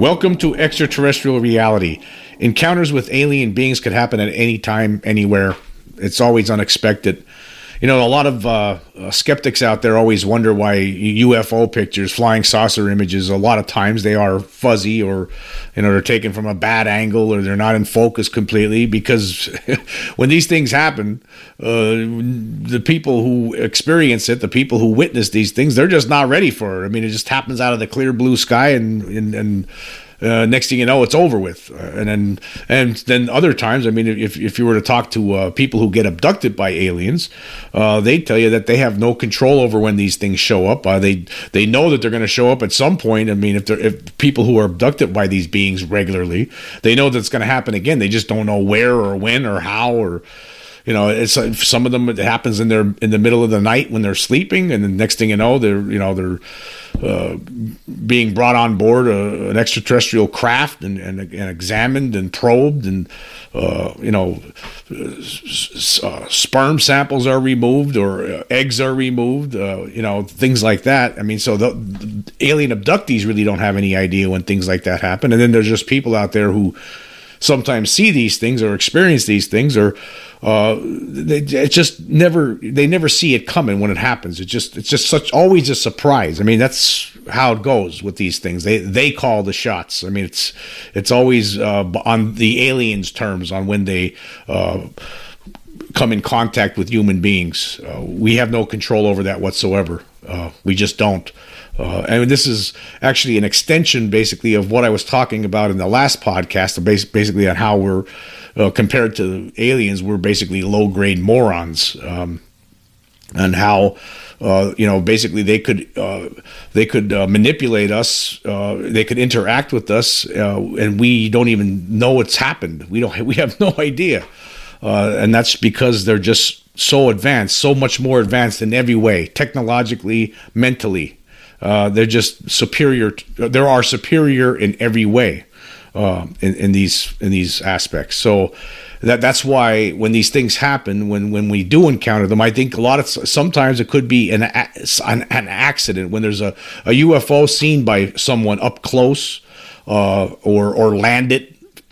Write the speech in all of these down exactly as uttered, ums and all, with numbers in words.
Welcome to Extraterrestrial Reality. Encounters with alien beings could happen at any time, anywhere. It's always unexpected. You know, a lot of uh, skeptics out there always wonder why U F O pictures, flying saucer images, a lot of times they are fuzzy, or, you know, they're taken from a bad angle, or they're not in focus completely, because when these things happen, uh, the people who experience it, the people who witness these things, they're just not ready for it. I mean, it just happens out of the clear blue sky, and and, and Uh, next thing you know, it's over with. Uh, and then and then other times, I mean, if if you were to talk to uh, people who get abducted by aliens, uh, they tell you that they have no control over when these things show up. Uh, they they know that they're going to show up at some point. I mean, if they're if people who are abducted by these beings regularly, they know that's going to happen again. They just don't know where or when or how, or, you know, it's uh, some of them, it happens in their in the middle of the night when they're sleeping, and the next thing you know, they're you know they're uh, being brought on board a, an extraterrestrial craft and, and, and examined and probed, and uh, you know, s- uh, sperm samples are removed, or uh, eggs are removed, uh, you know, things like that. I mean, so the, the alien abductees really don't have any idea when things like that happen, and then there's just people out there who sometimes see these things or experience these things, or uh, they it just never they never see it coming when it happens. It just it's just such always a surprise. I mean, that's how it goes with these things. They they call the shots. I mean, it's it's always uh, on the aliens' terms on when they uh, come in contact with human beings. Uh, we have no control over that whatsoever. Uh, we just don't. Uh, and this is actually an extension, basically, of what I was talking about in the last podcast, basically on how we're uh, compared to aliens. We're basically low-grade morons, um, and how uh, you know basically they could uh, they could uh, manipulate us, uh, they could interact with us, uh, and we don't even know it's happened. We don't. We have no idea, uh, and that's because they're just so advanced, so much more advanced in every way, technologically, mentally. Uh, they're just superior. They are superior in every way, uh, in, in these in these aspects. So that that's why when these things happen, when when we do encounter them, I think a lot of sometimes it could be an an, an accident when there's a, a U F O seen by someone up close, uh, or or landed.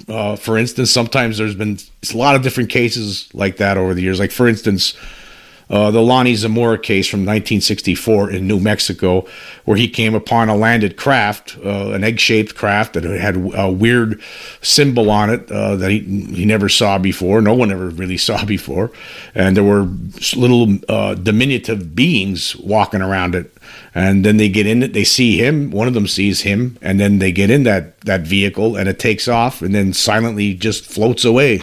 Uh, for instance, sometimes there's been a lot of different cases like that over the years. Like, for instance, Uh, the Lonnie Zamora case from nineteen sixty-four in New Mexico, where he came upon a landed craft, uh, an egg-shaped craft that had a weird symbol on it uh, that he, he never saw before. No one ever really saw before. And there were little uh, diminutive beings walking around it. And then they get in it, they see him, one of them sees him, and then they get in that, that vehicle, and it takes off and then silently just floats away.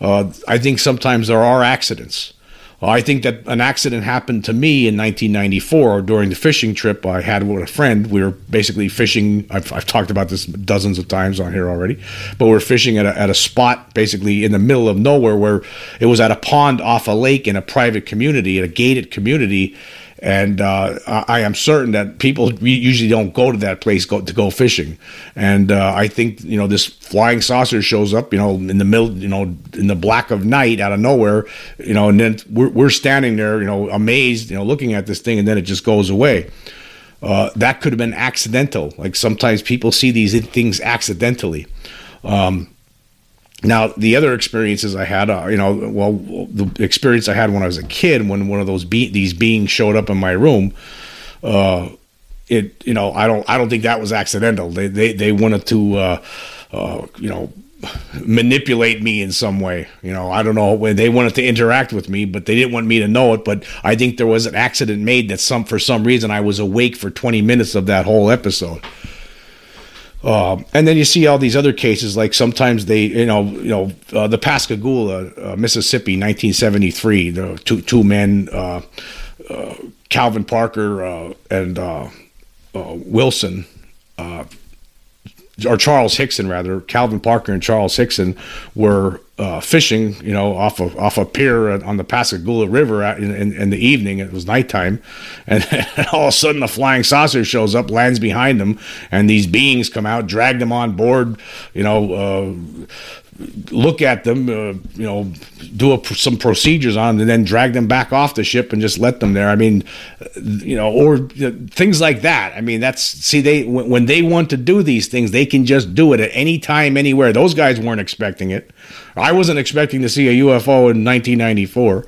Uh, I think sometimes there are accidents. I think that an accident happened to me in nineteen ninety-four during the fishing trip I had with a friend. We were basically fishing. I've, I've talked about this dozens of times on here already, but we were fishing at a, at a spot basically in the middle of nowhere, where it was at a pond off a lake in a private community, in a gated community. And uh, I am certain that people usually don't go to that place go, to go fishing. And uh, I think, you know, this flying saucer shows up, you know, in the middle, you know, in the black of night out of nowhere, you know, and then we're, we're standing there, you know, amazed, you know, looking at this thing, and then it just goes away. Uh, that could have been accidental. Like, sometimes people see these things accidentally. Um Now, the other experiences I had, uh, you know, well, the experience I had when I was a kid, when one of those be- these beings showed up in my room, uh, it, you know, I don't, I don't think that was accidental. They, they, they wanted to, uh, uh, you know, manipulate me in some way. You know, I don't know. They wanted to interact with me, but they didn't want me to know it. But I think there was an accident made that some, for some reason, I was awake for twenty minutes of that whole episode. Um, and then you see all these other cases, like sometimes they, you know, you know, uh, the Pascagoula, uh, Mississippi, nineteen seventy-three, the two two men, uh, uh, Calvin Parker uh, and uh, uh, Wilson, uh, or Charles Hickson rather, Calvin Parker and Charles Hickson were uh, fishing, you know, off of off a pier on the Pascagoula River in, in, in the evening. It was nighttime, and, and all of a sudden a flying saucer shows up, lands behind them, and these beings come out, drag them on board, you know, uh, look at them, uh, you know, do a, some procedures on them, and then drag them back off the ship and just let them there. I mean, you know, or you know, things like that. I mean, that's, see, they when, when they want to do these things, they can just do it at any time, anywhere. Those guys weren't expecting it. I wasn't expecting to see a U F O in nineteen ninety-four.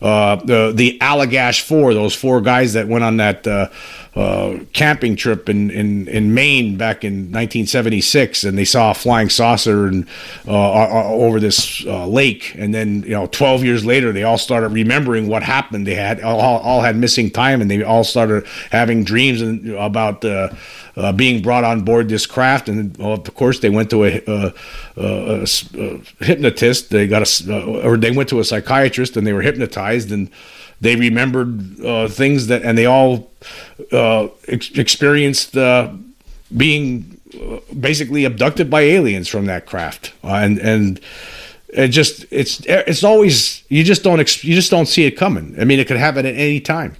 Uh, the the Allagash four, those four guys that went on that uh, uh, camping trip in, in, in Maine back in nineteen seventy-six, and they saw a flying saucer and uh, over this uh, lake. And then, you know, twelve years later, they all started remembering what happened. They had all, all had missing time, and they all started having dreams and, about uh, uh, being brought on board this craft. And well, of course, they went to a, a, a, a hypnotist. They got a, or they went to a psychiatrist, and they were hypnotized. And they remembered uh, things that, and they all uh, ex- experienced uh, being uh, basically abducted by aliens from that craft. Uh, and and it just it's it's always you just don't ex- you just don't see it coming. I mean, it could happen at any time.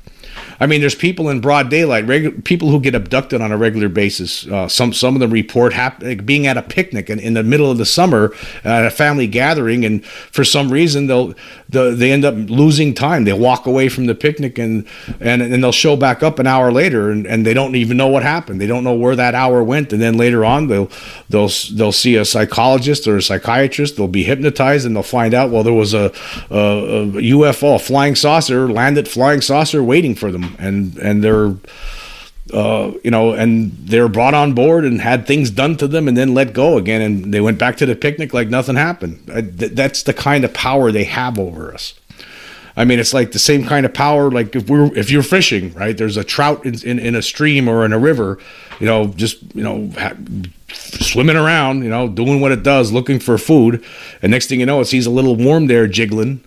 I mean, there's people in broad daylight, regu- people who get abducted on a regular basis. Uh, some some of them report hap- being at a picnic in, in the middle of the summer uh, at a family gathering, and for some reason they'll the, they end up losing time. They walk away from the picnic, and and, and they'll show back up an hour later, and, and they don't even know what happened. They don't know where that hour went, and then later on they'll they'll they'll see a psychologist or a psychiatrist. They'll be hypnotized, and they'll find out, well, there was a, a, a U F O, a flying saucer, landed flying saucer waiting for them. And and they're uh, you know, and they're brought on board and had things done to them, and then let go again, and they went back to the picnic like nothing happened. I, th- that's the kind of power they have over us. I mean, it's like the same kind of power. Like if we're if you're fishing, right? There's a trout in, in, in a stream or in a river, you know, just you know, ha- swimming around, you know, doing what it does, looking for food. And next thing you know, it sees a little worm there jiggling.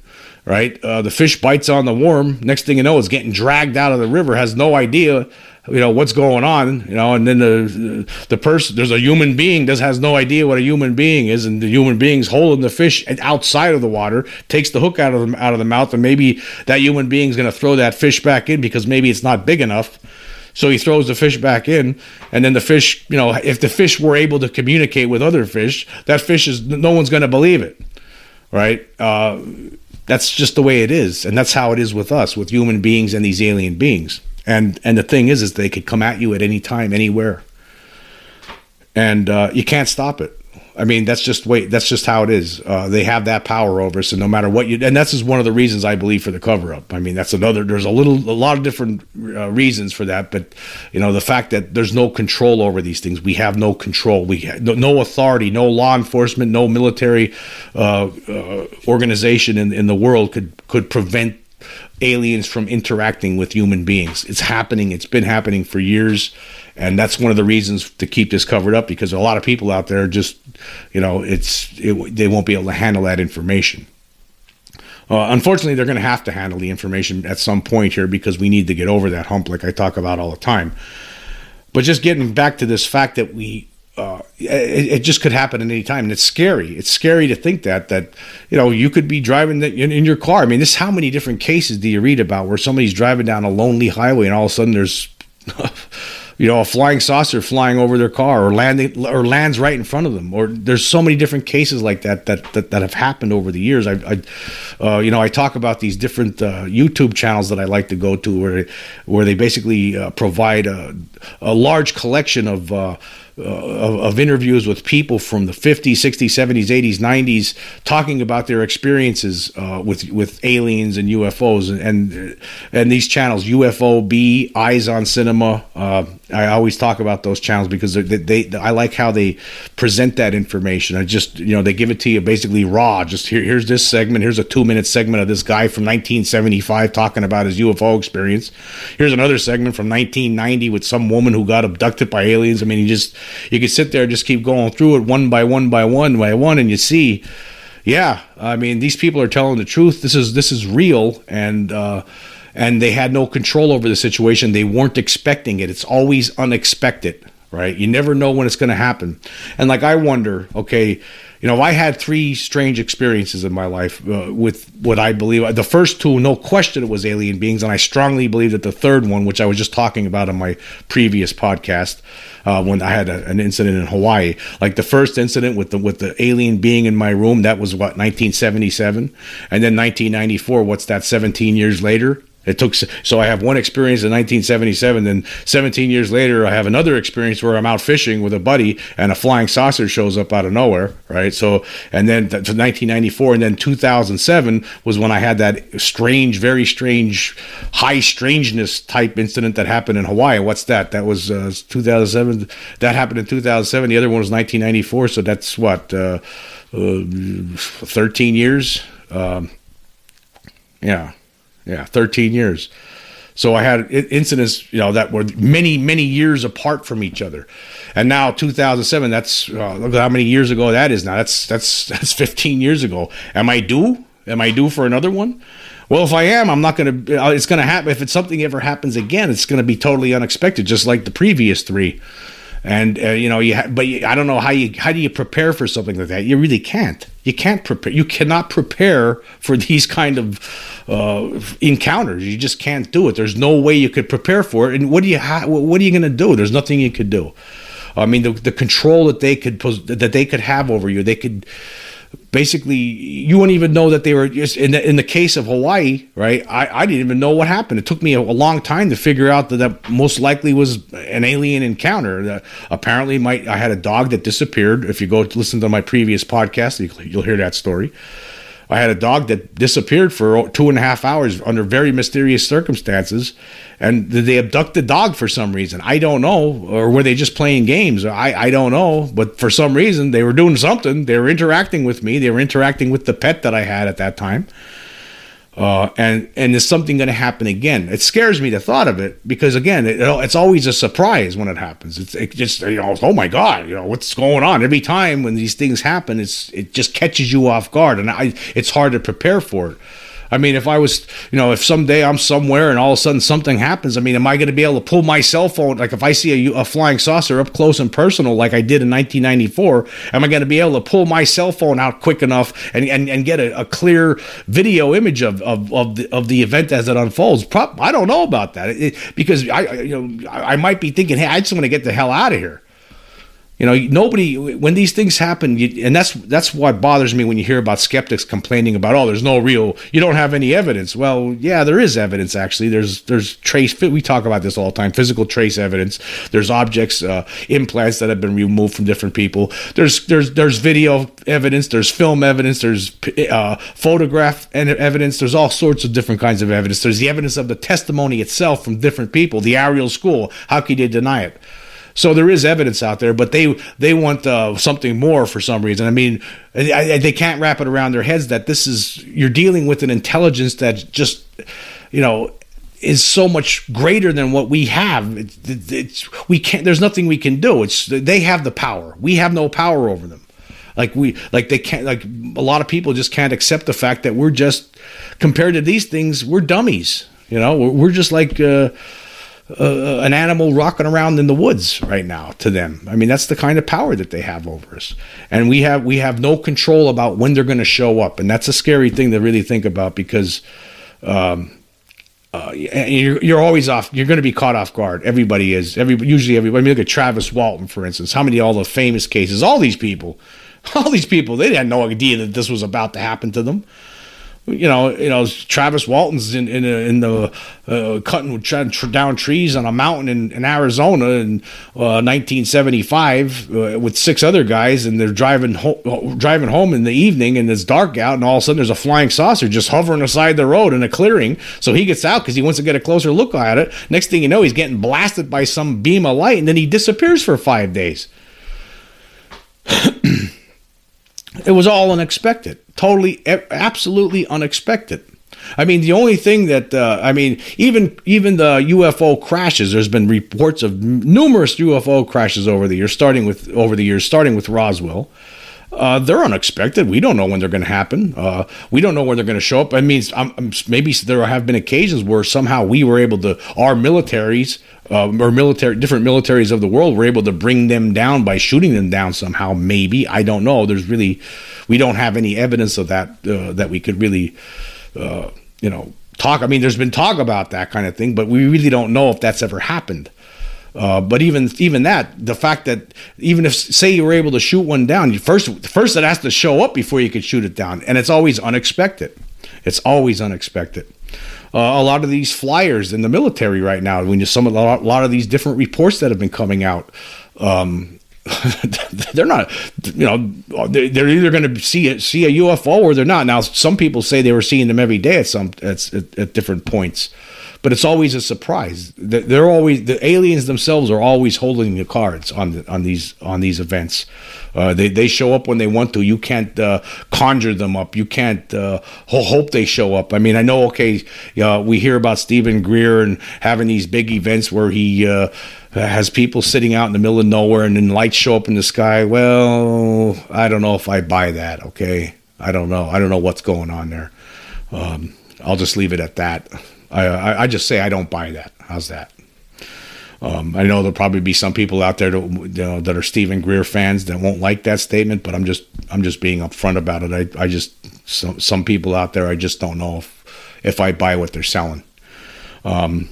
Right, uh, the fish bites on the worm. Next thing you know, it's getting dragged out of the river. Has no idea, you know, what's going on. You know, and then the the person, there's a human being that has no idea what a human being is, and the human being's holding the fish outside of the water, takes the hook out of the, out of the mouth, and maybe that human being's going to throw that fish back in because maybe it's not big enough. So he throws the fish back in, and then the fish, you know, if the fish were able to communicate with other fish, that fish is no one's going to believe it, right? Uh, That's just the way it is, and that's how it is with us, with human beings and these alien beings. And and the thing is, is they could come at you at any time, anywhere, and uh, you can't stop it. I mean, that's just wait, that's just how it is. Uh, they have that power over us, and no matter what you, and that's just one of the reasons I believe for the cover up. I mean, that's another. There's a little, a lot of different uh, reasons for that, but you know, the fact that there's no control over these things, we have no control, we have no, no authority, no law enforcement, no military uh, uh, organization in, in the world could could prevent aliens from interacting with human beings. It's happening. It's been happening for years. And that's one of the reasons to keep this covered up, because a lot of people out there just, you know, it's it, they won't be able to handle that information. Uh, unfortunately, they're going to have to handle the information at some point here, because we need to get over that hump like I talk about all the time. But just getting back to this fact that we, Uh, it, it just could happen at any time, and it's scary. It's scary to think that that you know you could be driving the, in, in your car. I mean, this how many different cases do you read about where somebody's driving down a lonely highway and all of a sudden there's you know a flying saucer flying over their car or landing or lands right in front of them. Or there's so many different cases like that that that, that have happened over the years. I, I uh, you know I talk about these different uh, YouTube channels that I like to go to where where they basically uh, provide a, a large collection of. Uh, Uh, of, of interviews with people from the fifties, sixties, seventies, eighties, nineties, talking about their experiences uh, with with aliens and U F Os, and and, and these channels, U F O B Eyes on Cinema. Uh, I always talk about those channels because they, they I like how they present that information. I just you know they give it to you basically raw. Just here, here's this segment. Here's a two minute segment of this guy from nineteen seventy-five talking about his U F O experience. Here's another segment from nineteen ninety with some woman who got abducted by aliens. I mean, he just you could sit there and just keep going through it one by one by one by one, and you see, yeah, I mean, these people are telling the truth. This is this is real, and uh, and they had no control over the situation. They weren't expecting it. It's always unexpected, right? You never know when it's going to happen. And like, I wonder, okay, you know, I had three strange experiences in my life uh, with what I believe. The first two, no question, it was alien beings, and I strongly believe that the third one, which I was just talking about on my previous podcast, uh, when I had a, an incident in Hawaii, like the first incident with the with the alien being in my room, that was what, nineteen seventy-seven, and then nineteen ninety-four. What's that? seventeen years later. It took so I have one experience in nineteen seventy-seven, then seventeen years later I have another experience where I'm out fishing with a buddy and a flying saucer shows up out of nowhere, right? So, and then to nineteen ninety-four, and then two thousand seven was when I had that strange, very strange, high strangeness type incident that happened in Hawaii. What's that? That was uh, two thousand seven. That happened in two thousand seven. The other one was nineteen ninety-four. So that's what uh, uh, thirteen years. Um, yeah. Yeah, thirteen years. So I had incidents, you know, that were many, many years apart from each other. And now two thousand seven, that's uh, look how many years ago that is now. That's that's that's fifteen years ago. Am I due? Am I due for another one? Well, if I am, I'm not going to, it's going to happen. If it's something ever happens again, it's going to be totally unexpected, just like the previous three. And, uh, you know, you. Ha- but you, I don't know how you, how do you prepare for something like that? You really can't. You can't prepare. You cannot prepare for these kind of uh, encounters. You just can't do it. There's no way you could prepare for it. And what do you? Ha- what are you going to do? There's nothing you could do. I mean, the, the control that they could pos- that they could have over you, they could. Basically, you wouldn't even know that they were just in the, in the case of Hawaii, right? I, I didn't even know what happened. It took me a, a long time to figure out that that most likely was an alien encounter. That apparently, my I had a dog that disappeared. If you go to listen to my previous podcast, you, you'll hear that story. I had a dog that disappeared for two and a half hours under very mysterious circumstances, and they abducted the dog for some reason. I don't know, or were they just playing games? I, I don't know, but for some reason, they were doing something. They were interacting with me. They were interacting with the pet that I had at that time, uh, and, and is something going to happen again? It scares me the thought of it, because, again, it, it's always a surprise when it happens. It's it just, you know, oh, my God, you know, what's going on? Every time when these things happen, it's it just catches you off guard, and I, it's hard to prepare for it. I mean, if I was, you know, if someday I'm somewhere and all of a sudden something happens, I mean, am I going to be able to pull my cell phone? Like, if I see a, a flying saucer up close and personal, like I did in nineteen ninety-four, am I going to be able to pull my cell phone out quick enough and, and, and get a, a clear video image of, of, of, the, of the event as it unfolds? Pro- I don't know about that it, because I, you know, I might be thinking, hey, I just want to get the hell out of here. You know, nobody, when these things happen, you, and that's that's what bothers me when you hear about skeptics complaining about, oh, there's no real, you don't have any evidence. Well, yeah, there is evidence, actually. There's there's trace, we talk about this all the time, physical trace evidence. There's objects, uh, implants that have been removed from different people. There's there's there's video evidence. There's film evidence. There's uh, photograph evidence. There's all sorts of different kinds of evidence. There's the evidence of the testimony itself from different people. The Ariel School, how could you deny it? So there is evidence out there, but they they want uh, something more for some reason. I mean, I, I, they can't wrap it around their heads that this is, you're dealing with an intelligence that just, you know, is so much greater than what we have. It, it, it's we can't. There's nothing we can do. It's they have the power. We have no power over them. Like we, like they can't. Like a lot of people just can't accept the fact that we're just, compared to these things, we're dummies. You know, we're, we're just like. Uh, Uh, an animal rocking around in the woods right now to them. I mean, that's the kind of power that they have over us. And we have we have no control about when they're going to show up. And that's a scary thing to really think about, because um, uh, you're, you're always off. You're going to be caught off guard. Everybody is. Every, usually everybody. I mean, look at Travis Walton, for instance. How many all the famous cases? All these people. All these people. They had no idea that this was about to happen to them. You know, you know, Travis Walton's in in, in the uh, cutting down trees on a mountain in, in Arizona in uh, nineteen seventy-five uh, with six other guys, and they're driving ho- driving home in the evening, and it's dark out, and all of a sudden there's a flying saucer just hovering aside the road in a clearing. So he gets out because he wants to get a closer look at it. Next thing you know, he's getting blasted by some beam of light, and then he disappears for five days. It was all unexpected. Totally, absolutely unexpected. I mean, the only thing that, uh, I mean, even even the U F O crashes, there's been reports of numerous U F O crashes over the years, starting with over the years, starting with Roswell. Uh, they're unexpected. We don't know when they're going to happen. Uh, we don't know when they're going to show up. I mean, I'm, I'm, maybe there have been occasions where somehow we were able to, our militaries, uh, or military, different militaries of the world were able to bring them down by shooting them down somehow. Maybe, I don't know. There's really, we don't have any evidence of that, uh, that we could really, uh, you know, talk. I mean, there's been talk about that kind of thing, but we really don't know if that's ever happened. Uh, but even even that, the fact that even if, say, you were able to shoot one down, you first first it has to show up before you could shoot it down, and it's always unexpected. It's always unexpected. Uh, a lot of these flyers in the military right now, when you some a lot, a lot of these different reports that have been coming out, um, they're not, you know, they're either going to see a, see a U F O or they're not. Now, some people say they were seeing them every day at some at, at different points. But it's always a surprise. They're always the aliens themselves are always holding the cards on the, on these on these events. Uh, they they show up when they want to. You can't uh, conjure them up. You can't uh, hope they show up. I mean, I know. Okay, uh, we hear about Stephen Greer and having these big events where he uh, has people sitting out in the middle of nowhere and then lights show up in the sky. Well, I don't know if I buy that. Okay, I don't know. I don't know what's going on there. Um, I'll just leave it at that. I, I just say I don't buy that. How's that? Um, I know there'll probably be some people out there to, you know, that are Stephen Greer fans that won't like that statement, but I'm just I'm just being upfront about it. I, I just some some people out there I just don't know if if I buy what they're selling. Um,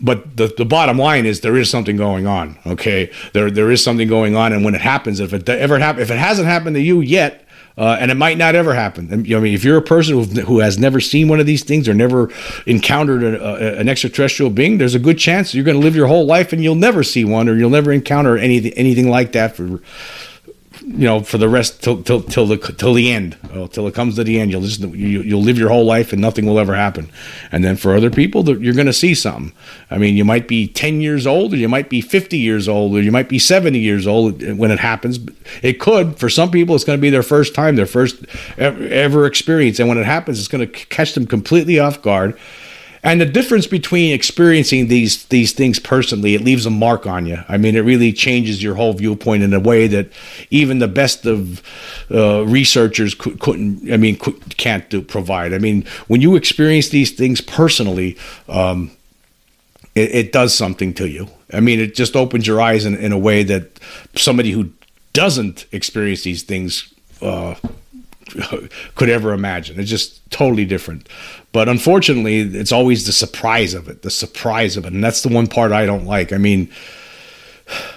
but the the bottom line is there is something going on. Okay, there there is something going on, and when it happens, if it ever happen, if it hasn't happened to you yet. Uh, and it might not ever happen. I mean, if you're a person who, who has never seen one of these things or never encountered a, a, an extraterrestrial being, there's a good chance you're going to live your whole life and you'll never see one or you'll never encounter anything anything like that for, you know, for the rest till till till the till the end, uh, till it comes to the end. You'll just you, you'll live your whole life and nothing will ever happen. And then for other people, you're going to see something. I mean, you might be ten years old, or you might be fifty years old, or you might be seventy years old when it happens. It could, for some people, it's going to be their first time, their first ever, ever experience. And when it happens, it's going to catch them completely off guard. And the difference between experiencing these these things personally, it leaves a mark on you. I mean, it really changes your whole viewpoint in a way that even the best of uh, researchers c- couldn't. I mean, c- can't do, provide. I mean, when you experience these things personally, um, it, it does something to you. I mean, it just opens your eyes in, in a way that somebody who doesn't experience these things uh, could ever imagine. It's just totally different. But unfortunately, it's always the surprise of it, the surprise of it. And that's the one part I don't like. I mean,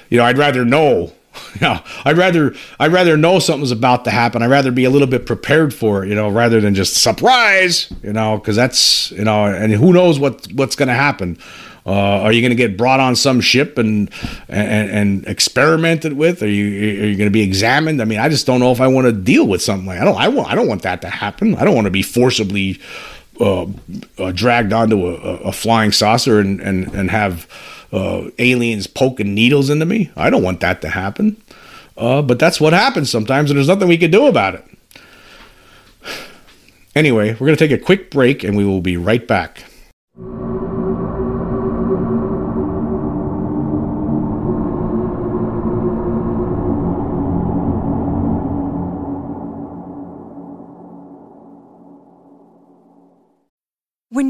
you know, I'd rather know. You know, I'd rather I'd rather know something's about to happen. I'd rather be a little bit prepared for it, you know, rather than just surprise, you know, because that's, you know, and who knows what what's going to happen. Uh, are you going to get brought on some ship and and, and experimented with? Are you are you going to be examined? I mean, I just don't know if I want to deal with something like I don't I want I don't want that to happen. I don't want to be forcibly uh, uh, dragged onto a, a flying saucer and and and have uh, aliens poking needles into me. I don't want that to happen. Uh, but that's what happens sometimes, and there's nothing we can do about it. Anyway, we're going to take a quick break, and we will be right back. When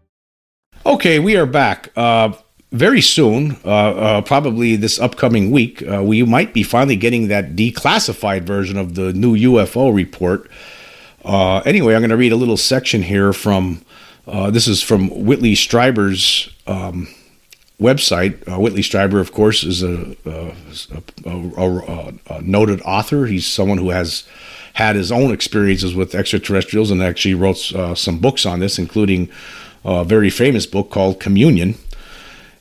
Okay, we are back. Uh, very soon, uh, uh, probably this upcoming week, uh, we might be finally getting that declassified version of the new U F O report. Uh, anyway, I'm going to read a little section here from, uh, this is from Whitley Strieber's um, website. Uh, Whitley Strieber, of course, is a, a, a, a, a noted author. He's someone who has had his own experiences with extraterrestrials and actually wrote uh, some books on this, including a very famous book called Communion.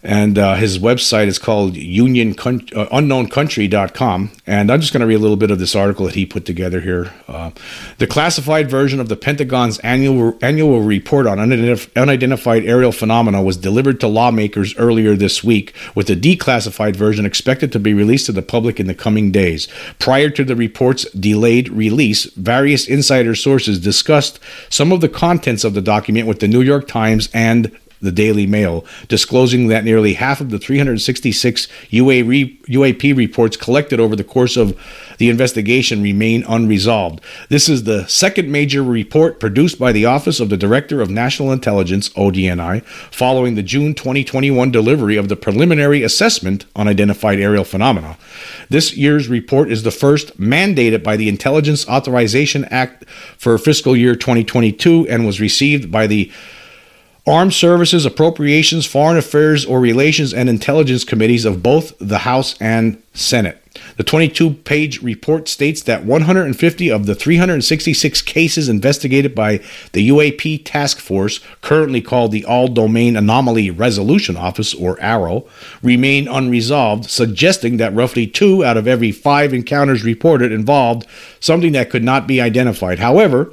And uh, his website is called union con- uh, unknown country dot com. And I'm just going to read a little bit of this article that he put together here. Uh, the classified version of the Pentagon's annual annual report on unidentif- unidentified aerial phenomena was delivered to lawmakers earlier this week, with the declassified version expected to be released to the public in the coming days. Prior to the report's delayed release, various insider sources discussed some of the contents of the document with the New York Times and the Daily Mail, disclosing that nearly half of the three hundred sixty-six U A P reports collected over the course of the investigation remain unresolved. This is the second major report produced by the Office of the Director of National Intelligence, O D N I, following the June twenty twenty-one delivery of the preliminary assessment on identified aerial phenomena. This year's report is the first mandated by the Intelligence Authorization Act for fiscal year twenty twenty-two and was received by the Armed Services, Appropriations, Foreign Affairs or Relations, and Intelligence Committees of both the House and Senate. The twenty-two page report states that one hundred fifty of the three hundred sixty-six cases investigated by the U A P Task Force, currently called the All-Domain Anomaly Resolution Office, or A R O, remain unresolved, suggesting that roughly two out of every five encounters reported involved something that could not be identified. However,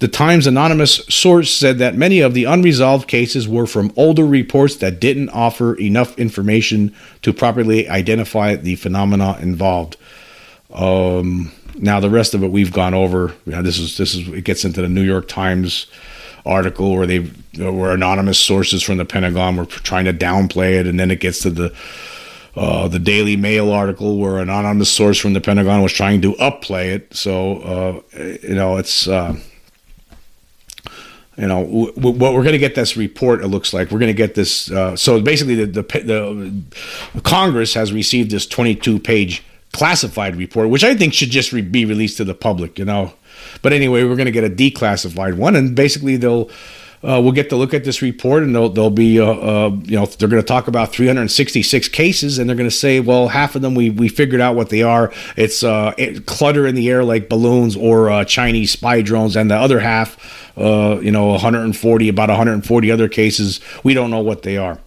the Times anonymous source said that many of the unresolved cases were from older reports that didn't offer enough information to properly identify the phenomena involved. Um, now the rest of it we've gone over. You know, this is this is it gets into the New York Times article where they where anonymous sources from the Pentagon were trying to downplay it, and then it gets to the Uh, the Daily Mail article where an anonymous source from the Pentagon was trying to upplay it. So, uh, you know, it's, uh, you know, w- w- what we're going to get this report, it looks like. We're going to get this. Uh, so basically, the, the, the Congress has received this twenty-two page classified report, which I think should just re- be released to the public, you know. But anyway, we're going to get a declassified one, and basically they'll... Uh, we'll get to look at this report, and they'll, they'll be, uh, uh, you know, they're going to talk about three hundred sixty-six cases, and they're going to say, well, half of them, we we figured out what they are. It's uh, it, clutter in the air like balloons or uh, Chinese spy drones, and the other half, uh, you know, one hundred forty, about one hundred forty other cases, we don't know what they are.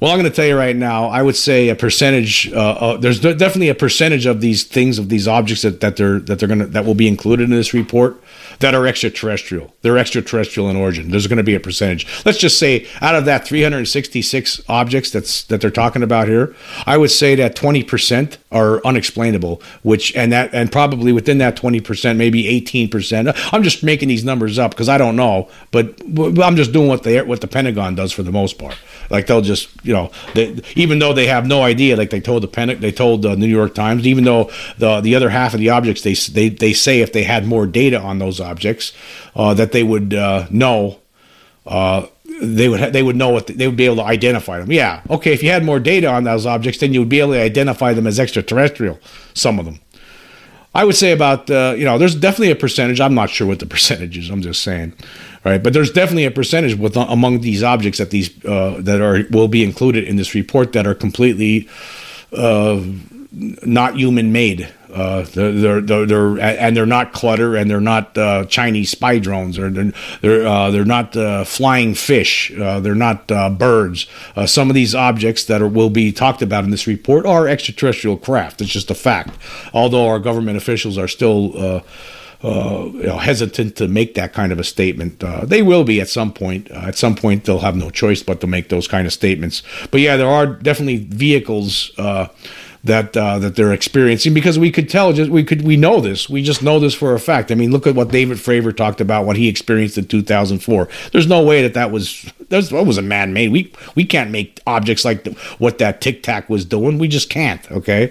Well, I'm going to tell you right now, I would say a percentage, uh, uh, there's definitely a percentage of these things, of these objects that, that they're that they're going to, that will be included in this report, that are extraterrestrial. They're extraterrestrial in origin. There's going to be a percentage. Let's just say out of that three hundred sixty-six objects that's that they're talking about here, I would say that twenty percent are unexplainable, which and that and probably within that twenty percent, maybe eighteen percent. I'm just making these numbers up because I don't know, but I'm just doing what they what the Pentagon does for the most part. Like they'll just, you know, they, even though they have no idea, like they told the Pentagon, they told the New York Times, even though the the other half of the objects they they they say if they had more data on those objects, uh, that they would uh, know, uh, they would ha- they would know what the- they would be able to identify them. Yeah, okay. If you had more data on those objects, then you would be able to identify them as extraterrestrial. Some of them, I would say about uh, you know, there's definitely a percentage. I'm not sure what the percentage is. I'm just saying, right? But there's definitely a percentage with among these objects that these uh, that are will be included in this report that are completely uh, not human made. Uh, they're, they're, they're, and they're not clutter, and they're not uh, Chinese spy drones, or they're they're, uh, they're not uh, flying fish, uh, they're not uh, birds. Uh, some of these objects that are, will be talked about in this report are extraterrestrial craft. It's just a fact. Although our government officials are still uh, uh, you know, hesitant to make that kind of a statement, uh, they will be at some point. Uh, at some point, they'll have no choice but to make those kind of statements. But yeah, there are definitely vehicles. Uh, That uh, that they're experiencing, because we could tell, just we could we know this, we just know this for a fact. I mean, look at what David Fravor talked about, what he experienced in two thousand four. There's no way that that was that was a man-made. We we can't make objects like the, what that Tic Tac was doing. We just can't. Okay,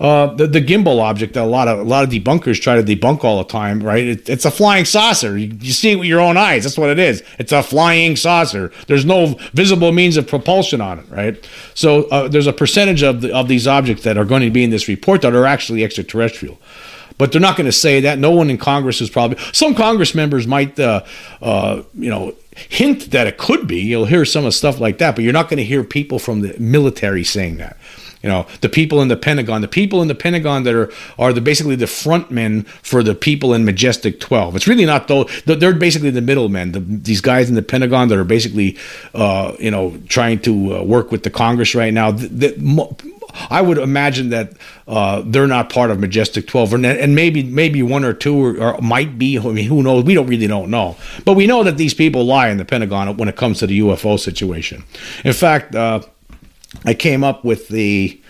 Uh, the, the gimbal object that a lot of a lot of debunkers try to debunk all the time, right? It, it's a flying saucer. You, you see it with your own eyes. That's what it is. It's a flying saucer. There's no visible means of propulsion on it, right? So uh, there's a percentage of the, of these objects that are going to be in this report that are actually extraterrestrial. But they're not going to say that. No one in Congress is probably... Some Congress members might, uh, uh, you know, hint that it could be. You'll hear some of stuff like that, but you're not going to hear people from the military saying that. You know, the people in the Pentagon. The people in the Pentagon that are, are the, basically the front men for the people in Majestic twelve. It's really not those. They're basically the middlemen. The, these guys in the Pentagon that are basically, uh, you know, trying to uh, work with the Congress right now. The, the, I would imagine that uh, they're not part of Majestic twelve, and, and maybe maybe one or two or, or might be. I mean, who knows? We don't really don't know, but we know that these people lie in the Pentagon when it comes to the U F O situation. In fact, uh, I came up with the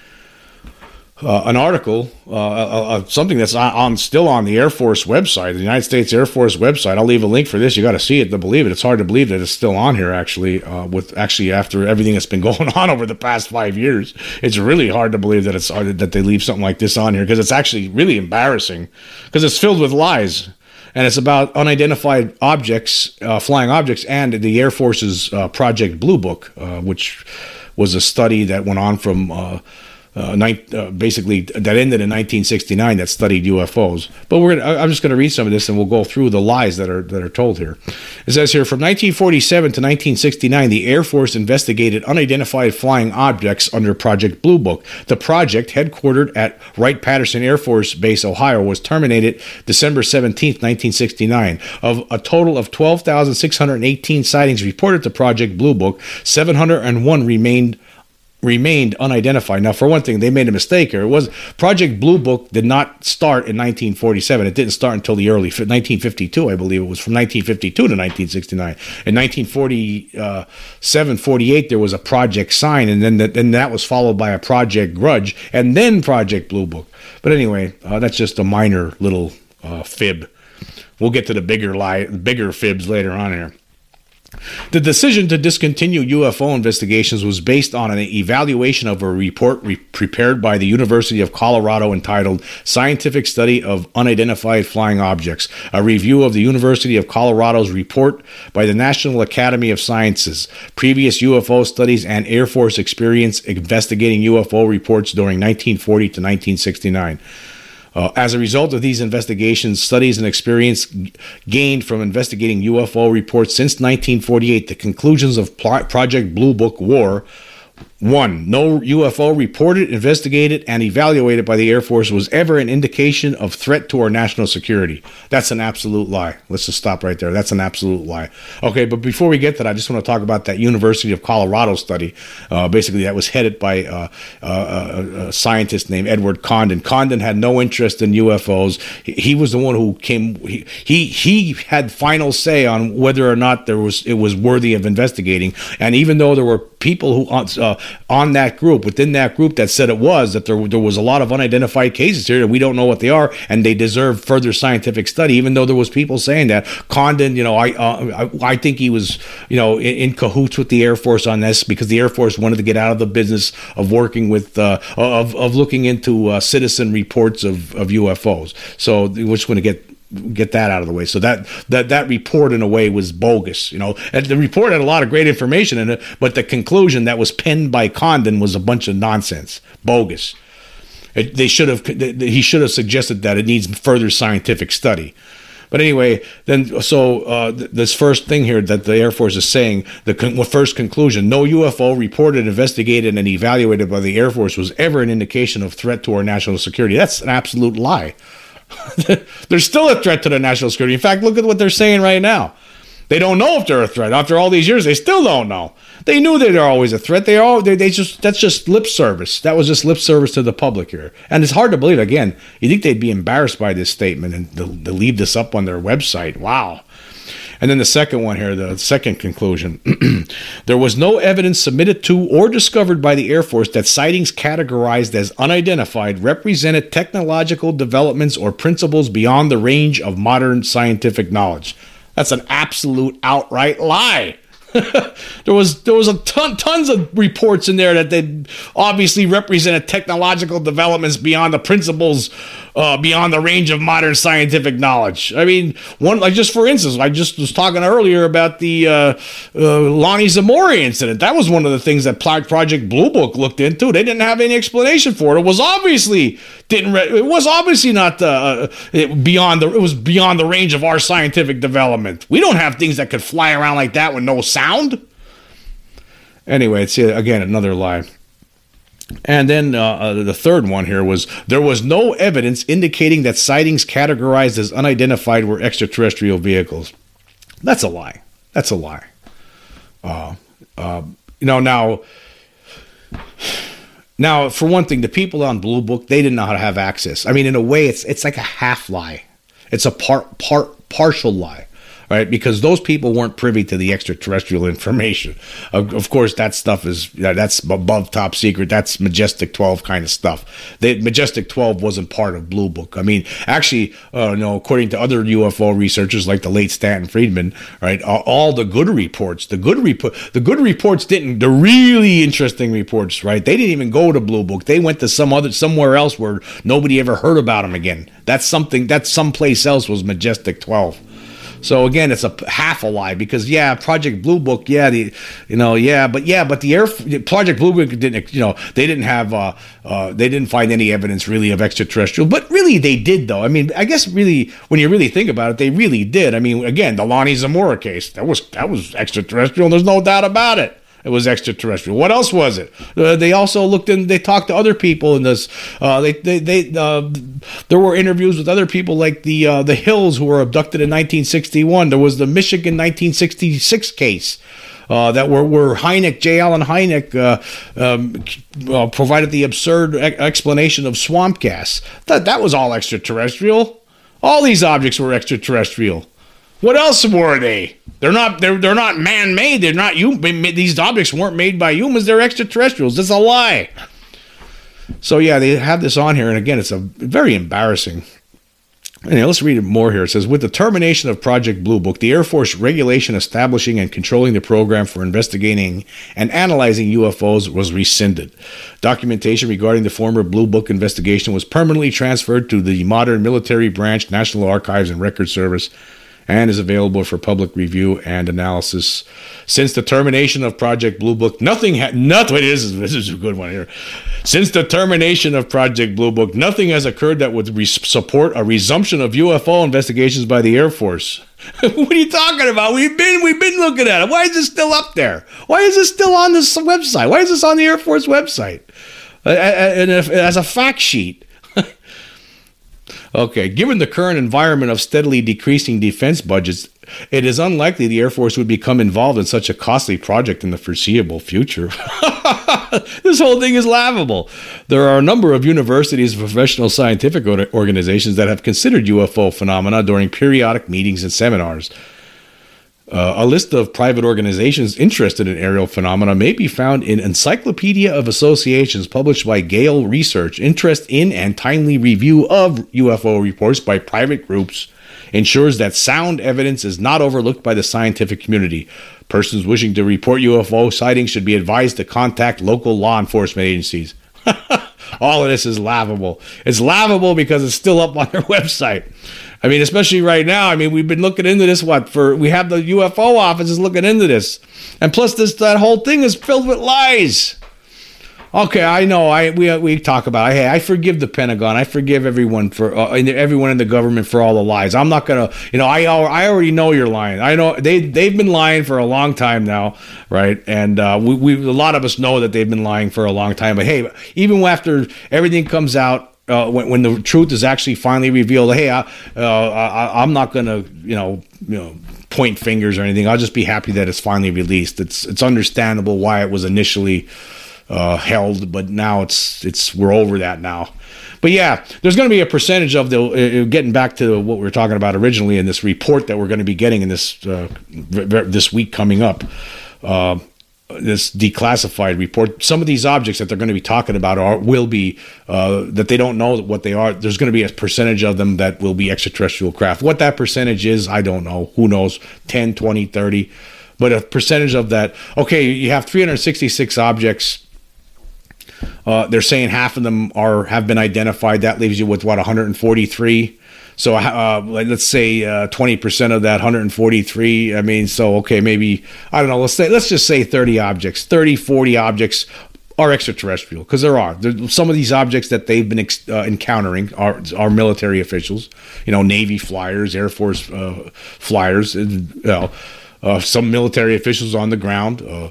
uh, an article, uh, uh, something that's on, on still on the Air Force website, the United States Air Force website. I'll leave a link for this. You got to see it to believe it. It's hard to believe that it's still on here. Actually, uh, with actually after everything that's been going on over the past five years, it's really hard to believe that it's that they leave something like this on here because it's actually really embarrassing because it's filled with lies. And it's about unidentified objects, uh, flying objects, and the Air Force's uh, Project Blue Book, uh, which was a study that went on from uh, uh, ni- uh, basically that ended in nineteen sixty-nine that studied U F Os. But we're gonna, I'm just going to read some of this, and we'll go through the lies that are that are told here. It says here, from nineteen forty-seven to nineteen sixty-nine, the Air Force investigated unidentified flying objects under Project Blue Book. The project, headquartered at Wright-Patterson Air Force Base, Ohio, was terminated December seventeenth, nineteen sixty-nine. Of a total of twelve thousand six hundred eighteen sightings reported to Project Blue Book, seven hundred one remained remained unidentified. Now, for one thing, they made a mistake here. It was Project Blue Book did not start in nineteen forty-seven. It didn't start until the early nineteen fifty-two, I believe. It was from nineteen fifty-two to nineteen sixty-nine. In nineteen forty-seven, forty-eight, there was a Project Sign, and then that, then that was followed by a Project Grudge, and then Project Blue Book. But anyway, uh, that's just a minor little uh, fib. We'll get to the bigger lie, bigger fibs later on here. The decision to discontinue U F O investigations was based on an evaluation of a report re- prepared by the University of Colorado entitled Scientific Study of Unidentified Flying Objects, a review of the University of Colorado's report by the National Academy of Sciences, previous U F O studies, and Air Force experience investigating U F O reports during nineteen forty to nineteen sixty-nine. Uh, as a result of these investigations, studies and experience g- gained from investigating U F O reports since nineteen forty-eight, the conclusions of Pl- Project Blue Book were: one, no U F O reported, investigated, and evaluated by the Air Force was ever an indication of threat to our national security. That's an absolute lie. Let's just stop right there. That's an absolute lie. Okay, but before we get to that, I just want to talk about that University of Colorado study. Uh, basically, that was headed by uh, uh, a, a scientist named Edward Condon. Condon had no interest in U F Os. He, he was the one who came. He, he he had final say on whether or not there was it was worthy of investigating. And even though there were people who uh, on that group, within that group that said it was, that there, there was a lot of unidentified cases here that we don't know what they are, and they deserve further scientific study, even though there was people saying that. Condon, you know, I uh, I, I think he was, you know, in, in cahoots with the Air Force on this because the Air Force wanted to get out of the business of working with, uh, of, of looking into uh, citizen reports of, of U F Os. So we're just going to get get that out of the way. So that, that, that report in a way was bogus, you know, and the report had a lot of great information in it, but the conclusion that was penned by Condon was a bunch of nonsense, bogus. It, they should have, he should have suggested that it needs further scientific study. But anyway, then so uh, th- this first thing here that the Air Force is saying, the con- first conclusion, no U F O reported, investigated, and evaluated by the Air Force was ever an indication of threat to our national security. That's an absolute lie. They're still a threat to the national security. In fact, look at what they're saying right now. They don't know if they're a threat. After all these years, they still don't know. They knew they were always a threat. They all they, they just that's just lip service. That was just lip service to the public here. And it's hard to believe. Again, you think they'd be embarrassed by this statement and they'll, they'll leave this up on their website. Wow. And then the second one here, the second conclusion. There was no evidence submitted to or discovered by the Air Force that sightings categorized as unidentified represented technological developments or principles beyond the range of modern scientific knowledge. That's an absolute outright lie. There was there was a ton tons of reports in there that they obviously represented technological developments beyond the principles, uh, beyond the range of modern scientific knowledge. I mean, one like just for instance, I just was talking earlier about the uh, uh, Lonnie Zamora incident. That was one of the things that Project Blue Book looked into. They didn't have any explanation for it. It was obviously didn't. Re- it was obviously not uh, it, beyond the. It was beyond the range of our scientific development. We don't have things that could fly around like that with no sound. Anyway, it's again another lie. And then uh, the third one here was there was no evidence indicating that sightings categorized as unidentified were extraterrestrial vehicles. That's a lie. That's a lie. Uh, uh, you know now. Now, for one thing, the people on Blue Book, they didn't know how to have access. I mean, in a way, it's it's like a half lie. It's a part part partial lie. Right, because those people weren't privy to the extraterrestrial information. Of, of course, that stuff is that's above top secret. That's Majestic twelve kind of stuff. They, Majestic twelve wasn't part of Blue Book. I mean, actually, uh, no. According to other U F O researchers, like the late Stanton Friedman, right, uh, all the good reports, the good report, the good reports didn't. The really interesting reports, right? They didn't even go to Blue Book. They went to some other somewhere else where nobody ever heard about them again. That's something. That's someplace else was Majestic twelve. So again, it's a half a lie because yeah, Project Blue Book, yeah, the you know yeah, but yeah, but the Air Project Blue Book didn't, you know, they didn't have, uh, uh, they didn't find any evidence really of extraterrestrial, but really they did though. I mean, I guess really when you really think about it, they really did. I mean, again, the Lonnie Zamora case that was that was extraterrestrial. There's no doubt about it. It was extraterrestrial. What else was it? Uh, they also looked in. They talked to other people in this. Uh, they they they. Uh, there were interviews with other people like the uh, the Hills who were abducted in nineteen sixty-one. There was the Michigan nineteen sixty-six case. Uh, that were, were Hynek, J. Allen Hynek, uh, um, uh, provided the absurd e- explanation of swamp gas. That that was all extraterrestrial. All these objects were extraterrestrial. What else were they? They're not. They're they're not man-made. They're not. You these objects weren't made by humans. They're extraterrestrials. That's a lie. So yeah, they have this on here, and again, it's a very embarrassing. Anyway, let's read more here. It says, with the termination of Project Blue Book, the Air Force regulation establishing and controlling the program for investigating and analyzing U F Os was rescinded. Documentation regarding the former Blue Book investigation was permanently transferred to the modern military branch, National Archives and Record Service, and is available for public review and analysis. Since the termination of Project Blue Book, nothing ha- nothing is this is a good one here. Since the termination of Project Blue Book, nothing has occurred that would re- support a resumption of U F O investigations by the Air Force. What are you talking about? We've been we've been looking at it. Why is this still up there? Why is this still on this website? Why is this on the Air Force website? Uh, and if, as a fact sheet. Okay, given the current environment of steadily decreasing defense budgets, it is unlikely the Air Force would become involved in such a costly project in the foreseeable future. This whole thing is laughable. There are a number of universities and professional scientific organizations that have considered U F O phenomena during periodic meetings and seminars. Uh, a list of private organizations interested in aerial phenomena may be found in Encyclopedia of Associations published by Gale Research. Interest in and timely review of U F O reports by private groups ensures that sound evidence is not overlooked by the scientific community. Persons wishing to report U F O sightings should be advised to contact local law enforcement agencies. All of this is laughable. It's laughable because it's still up on their website. I mean, especially right now. I mean, we've been looking into this. What for? We have the U F O offices looking into this, and plus, this that whole thing is filled with lies. Okay, I know. I we we talk about. Hey, I forgive the Pentagon. I forgive everyone for uh, everyone in the government for all the lies. I'm not gonna. You know, I I already know you're lying. I know they they've been lying for a long time now, right? And uh, we we a lot of us know that they've been lying for a long time. But hey, even after everything comes out. Uh, when, when the truth is actually finally revealed, hey, I, uh, I, I'm not gonna, you know, you know, point fingers or anything. I'll just be happy that it's finally released. It's it's understandable why it was initially uh, held, but now it's it's we're over that now. But yeah, there's going to be a percentage of the uh, getting back to what we were talking about originally in this report that we're going to be getting in this uh, this week coming up. Uh, This declassified report. Some of these objects that they're going to be talking about are will be uh, that they don't know what they are. There's going to be a percentage of them that will be extraterrestrial craft. What that percentage is, I don't know. Who knows? ten, twenty, thirty. but a percentage of that. Okay, you have three hundred sixty-six objects. Uh, they're saying half of them are have been identified. That leaves you with, what, one hundred forty-three? So uh, let's say uh, twenty percent of that one hundred forty-three. I mean, so, okay, maybe, I don't know, let's say, let's just say thirty objects, thirty, forty objects are extraterrestrial, because there are. There, some of these objects that they've been ex- uh, encountering are, are military officials, you know, Navy flyers, Air Force uh, flyers, and, you know, uh, some military officials on the ground. Uh,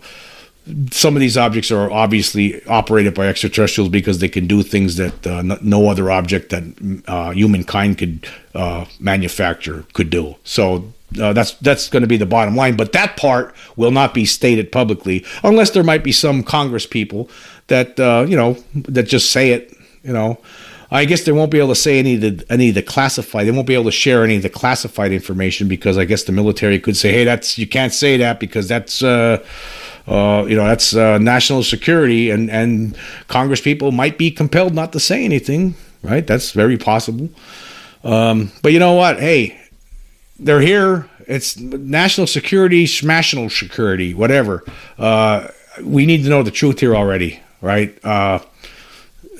some of these objects are obviously operated by extraterrestrials because they can do things that uh, no other object that uh, humankind could uh, manufacture could do. So uh, that's that's going to be the bottom line. But that part will not be stated publicly, unless there might be some Congress people that uh, you know that just say it. You know, I guess they won't be able to say any of the, any of the classified. They won't be able to share any of the classified information, because I guess the military could say, "Hey, that's you can't say that because that's." Uh, Uh, you know, that's uh, national security, and, and Congress people might be compelled not to say anything, right? That's very possible. Um, but you know what? Hey, they're here. It's national security, smashnational security, whatever. Uh, we need to know the truth here already, right? Uh,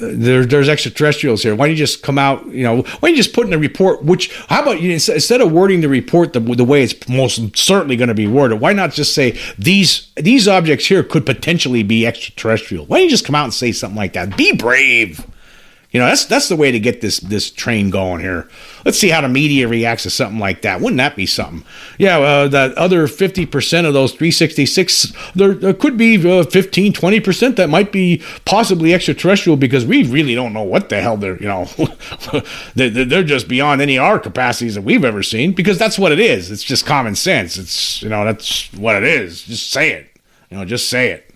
there, there's extraterrestrials here. Why don't you just come out, you know, why don't you just put in a report, which, how about, you instead of wording the report the, the way it's most certainly going to be worded, why not just say, these these objects here could potentially be extraterrestrial? Why don't you just come out and say something like that? Be brave. You know, that's that's the way to get this this train going here. Let's see how the media reacts to something like that. Wouldn't that be something? Yeah, uh, that other fifty percent of those three sixty-six, there, there could be uh, fifteen, twenty percent that might be possibly extraterrestrial, because we really don't know what the hell they're, you know, they're just beyond any of our capacities that we've ever seen, because that's what it is. It's just common sense. It's, you know, that's what it is. Just say it. You know, just say it.